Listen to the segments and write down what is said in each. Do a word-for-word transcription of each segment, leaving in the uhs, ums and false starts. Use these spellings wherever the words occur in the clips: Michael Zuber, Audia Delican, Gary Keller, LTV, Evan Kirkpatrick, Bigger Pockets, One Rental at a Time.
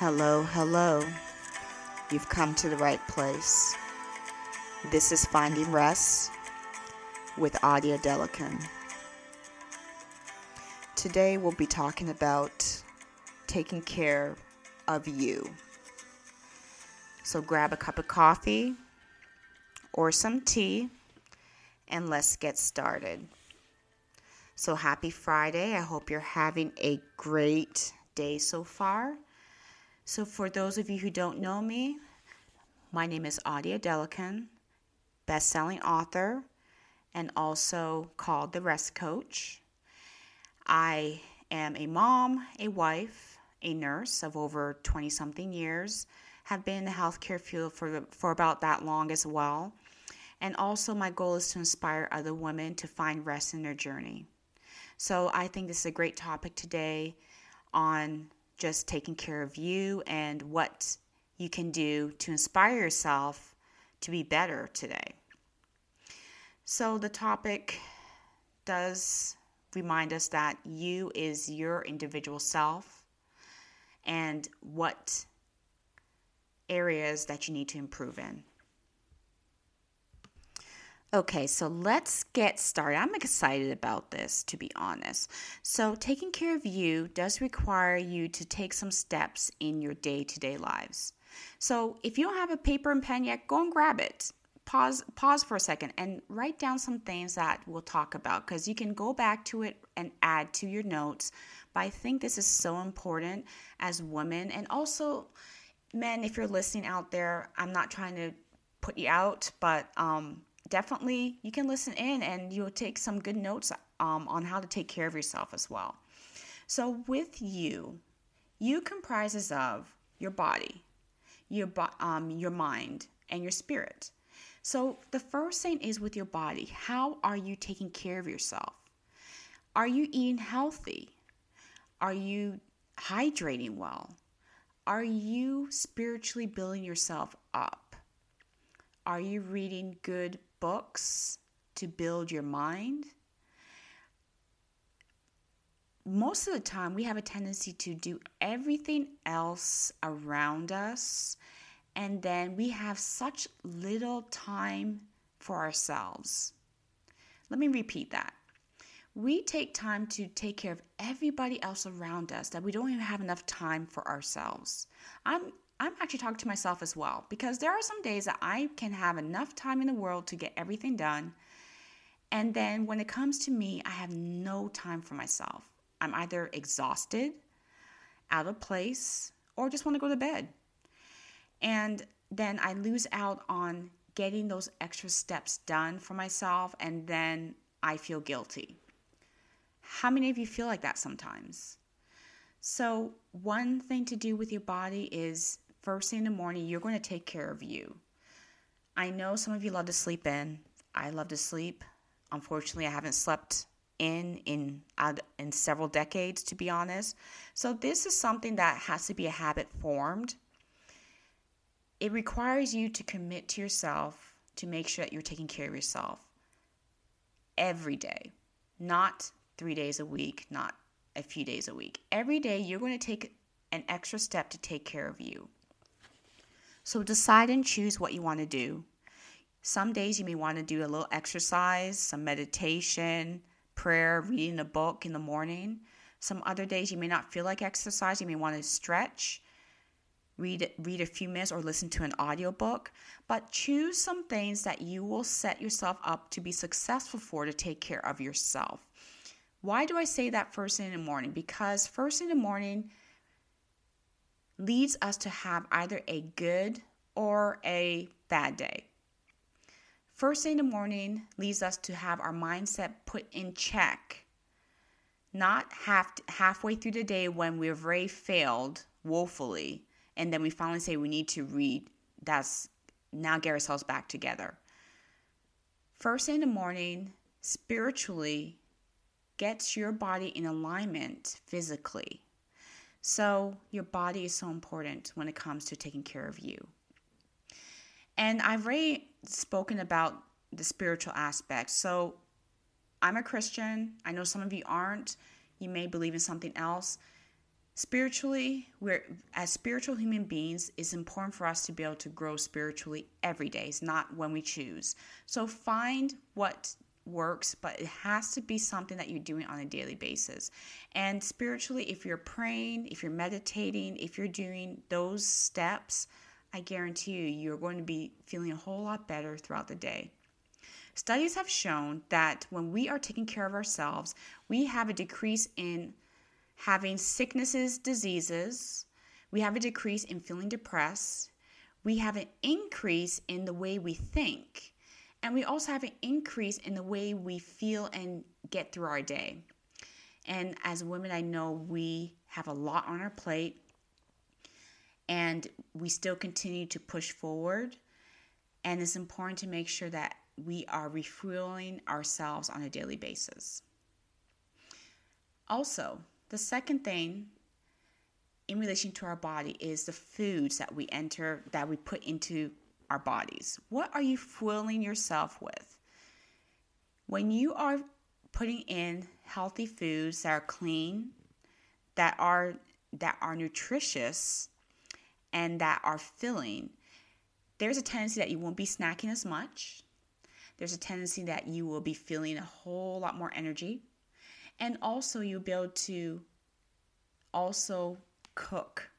Hello, hello. You've come to the right place. This is Finding Rest with Audia Delican. Today we'll be talking about taking care of you. So grab a cup of coffee or some tea and let's get started. So happy Friday. I hope you're having a great day so far. So for those of you who don't know me, my name is Audia Delican, best-selling author, and also called the Rest Coach. I am a mom, a wife, a nurse of over twenty-something years, have been in the healthcare field for, for about that long as well. And also my goal is to inspire other women to find rest in their journey. So I think this is a great topic today on just taking care of you and what you can do to inspire yourself to be better today. So the topic does remind us that you is your individual self and what areas that you need to improve in. Okay, so let's get started. I'm excited about this, to be honest. So taking care of you does require you to take some steps in your day-to-day lives. So if you don't have a paper and pen yet, go and grab it. Pause, pause for a second and write down some things that we'll talk about because you can go back to it and add to your notes. But I think this is so important as women and also men, if you're listening out there. I'm not trying to put you out, but um, definitely you can listen in and you'll take some good notes um, on how to take care of yourself as well. So with you, you comprises of your body, your, um, your mind, and your spirit. So the first thing is with your body. How are you taking care of yourself? Are you eating healthy? Are you hydrating well? Are you spiritually building yourself up? Are you reading good books to build your mind? Most of the time, we have a tendency to do everything else around us, and then we have such little time for ourselves. Let me repeat that. We take time to take care of everybody else around us that we don't even have enough time for ourselves. I'm I'm actually talking to myself as well, because there are some days that I can have enough time in the world to get everything done. And then when it comes to me, I have no time for myself. I'm either exhausted, out of place, or just want to go to bed. And then I lose out on getting those extra steps done for myself, and then I feel guilty. How many of you feel like that sometimes? So one thing to do with your body is first thing in the morning, you're going to take care of you. I know some of you love to sleep in. I love to sleep. Unfortunately, I haven't slept in in, in several decades, to be honest. So this is something that has to be a habit formed. It requires you to commit to yourself to make sure that you're taking care of yourself every day, not three days a week, not a few days a week. Every day, you're going to take an extra step to take care of you. So decide and choose what you want to do. Some days you may want to do a little exercise, some meditation, prayer, reading a book in the morning. Some other days you may not feel like exercise. You may want to stretch. Read, read a few minutes or listen to an audiobook, but choose some things that you will set yourself up to be successful for to take care of yourself. Why do I say that first thing in the morning? Because first in the morning leads us to have either a good or a bad day. First thing in the morning leads us to have our mindset put in check, not half halfway through the day when we've already failed woefully. And then we finally say we need to read. That's now get ourselves back together. First in the morning, spiritually gets your body in alignment physically. So your body is so important when it comes to taking care of you. And I've already spoken about the spiritual aspect. So I'm a Christian. I know some of you aren't. You may believe in something else. Spiritually, we're as spiritual human beings, it's important for us to be able to grow spiritually every day. It's not when we choose. So find what works, but it has to be something that you're doing on a daily basis. And spiritually, if you're praying, if you're meditating, if you're doing those steps, I guarantee you, you're going to be feeling a whole lot better throughout the day. Studies have shown that when we are taking care of ourselves, we have a decrease in having sicknesses, diseases. We have a decrease in feeling depressed. We have an increase in the way we think. And we also have an increase in the way we feel and get through our day. And as women, I know we have a lot on our plate. And we still continue to push forward. And it's important to make sure that we are refueling ourselves on a daily basis. Also, the second thing in relation to our body is the foods that we enter, that we put into our bodies. What are you fueling yourself with? When you are putting in healthy foods that are clean, that are that are nutritious, and that are filling, there's a tendency that you won't be snacking as much. There's a tendency that you will be feeling a whole lot more energy. And also you'll be able to also cook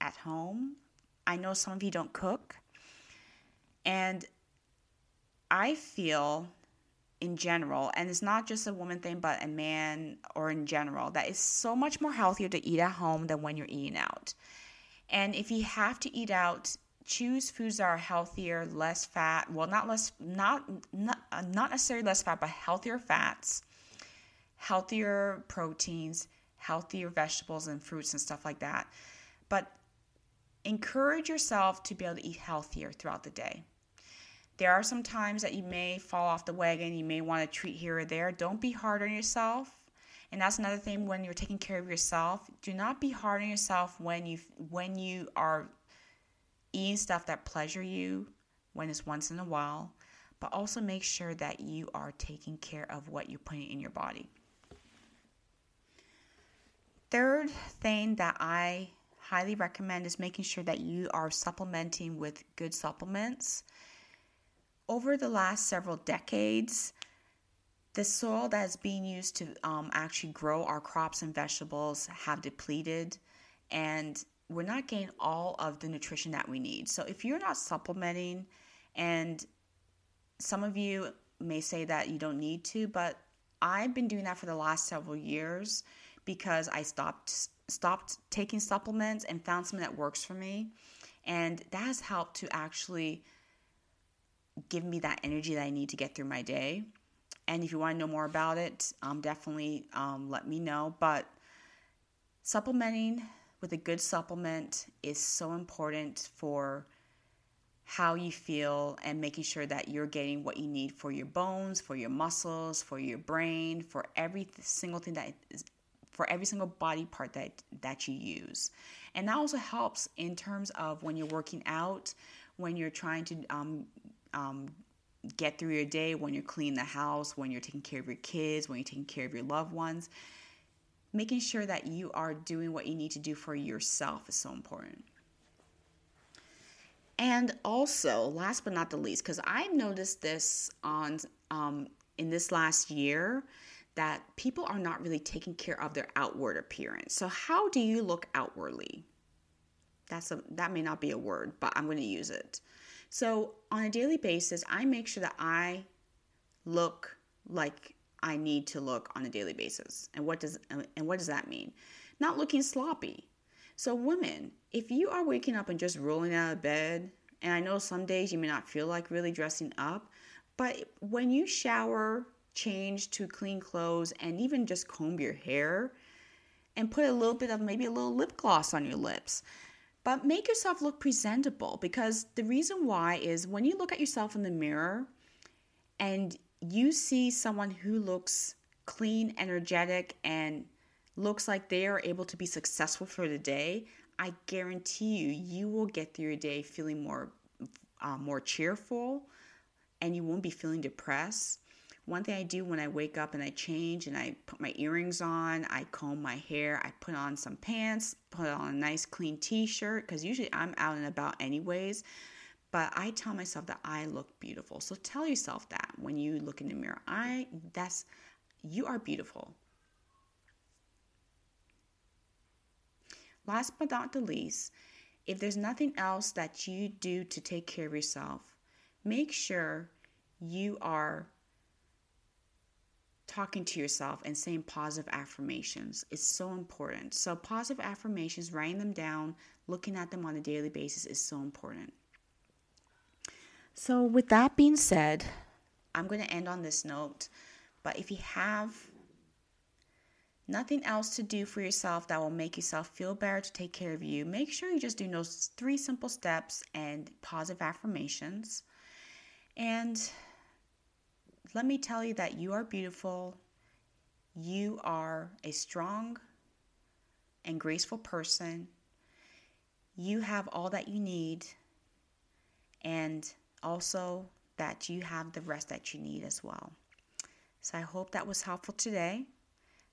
at home. I know some of you don't cook. And I feel in general, and it's not just a woman thing, but a man or in general, that it's so much more healthier to eat at home than when you're eating out. And if you have to eat out, choose foods that are healthier, less fat. Well, not less, not not, not necessarily less fat, but healthier fats, healthier proteins, healthier vegetables and fruits and stuff like that. But encourage yourself to be able to eat healthier throughout the day. There are some times that you may fall off the wagon. You may want a treat here or there. Don't be hard on yourself. And that's another thing when you're taking care of yourself. Do not be hard on yourself when you when you are eating stuff that pleasure you, when it's once in a while. But also make sure that you are taking care of what you're putting in your body. Third thing that I highly recommend is making sure that you are supplementing with good supplements. Over the last several decades, the soil that's being used to um, actually grow our crops and vegetables have depleted, and we're not getting all of the nutrition that we need. So if you're not supplementing, and some of you may say that you don't need to, but I've been doing that for the last several years because I stopped stopped taking supplements and found something that works for me. And that has helped to actually give me that energy that I need to get through my day. And if you want to know more about it, um, definitely um, let me know. But supplementing with a good supplement is so important for how you feel and making sure that you're getting what you need for your bones, for your muscles, for your brain, for every single thing that is, for every single body part that that you use. And that also helps in terms of when you're working out, when you're trying to um, um, get through your day, when you're cleaning the house, when you're taking care of your kids, when you're taking care of your loved ones. Making sure that you are doing what you need to do for yourself is so important. And also, last but not the least, because I've noticed this on um, in this last year, that people are not really taking care of their outward appearance. So how do you look outwardly? That's a, that may not be a word, but I'm going to use it. So on a daily basis, I make sure that I look like I need to look on a daily basis. And what does and what does that mean? Not looking sloppy. So women, if you are waking up and just rolling out of bed, and I know some days you may not feel like really dressing up, but when you shower, change to clean clothes, and even just comb your hair and put a little bit of maybe a little lip gloss on your lips, but make yourself look presentable, because the reason why is when you look at yourself in the mirror and you see someone who looks clean, energetic, and looks like they are able to be successful for the day, I guarantee you, you will get through your day feeling more, uh, more cheerful, and you won't be feeling depressed. One thing I do when I wake up and I change and I put my earrings on, I comb my hair, I put on some pants, put on a nice clean t-shirt, because usually I'm out and about anyways, but I tell myself that I look beautiful. So tell yourself that when you look in the mirror. I, that's, you are beautiful. Last but not the least, if there's nothing else that you do to take care of yourself, make sure you are talking to yourself and saying positive affirmations. It's so important. So positive affirmations, writing them down, looking at them on a daily basis is so important. So with that being said, I'm going to end on this note. But if you have nothing else to do for yourself that will make yourself feel better to take care of you, make sure you just do those three simple steps and positive affirmations. And let me tell you that you are beautiful. You are a strong and graceful person. You have all that you need. And also that you have the rest that you need as well. So I hope that was helpful today.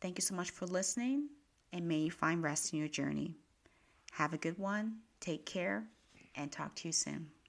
Thank you so much for listening, and may you find rest in your journey. Have a good one. Take care and talk to you soon.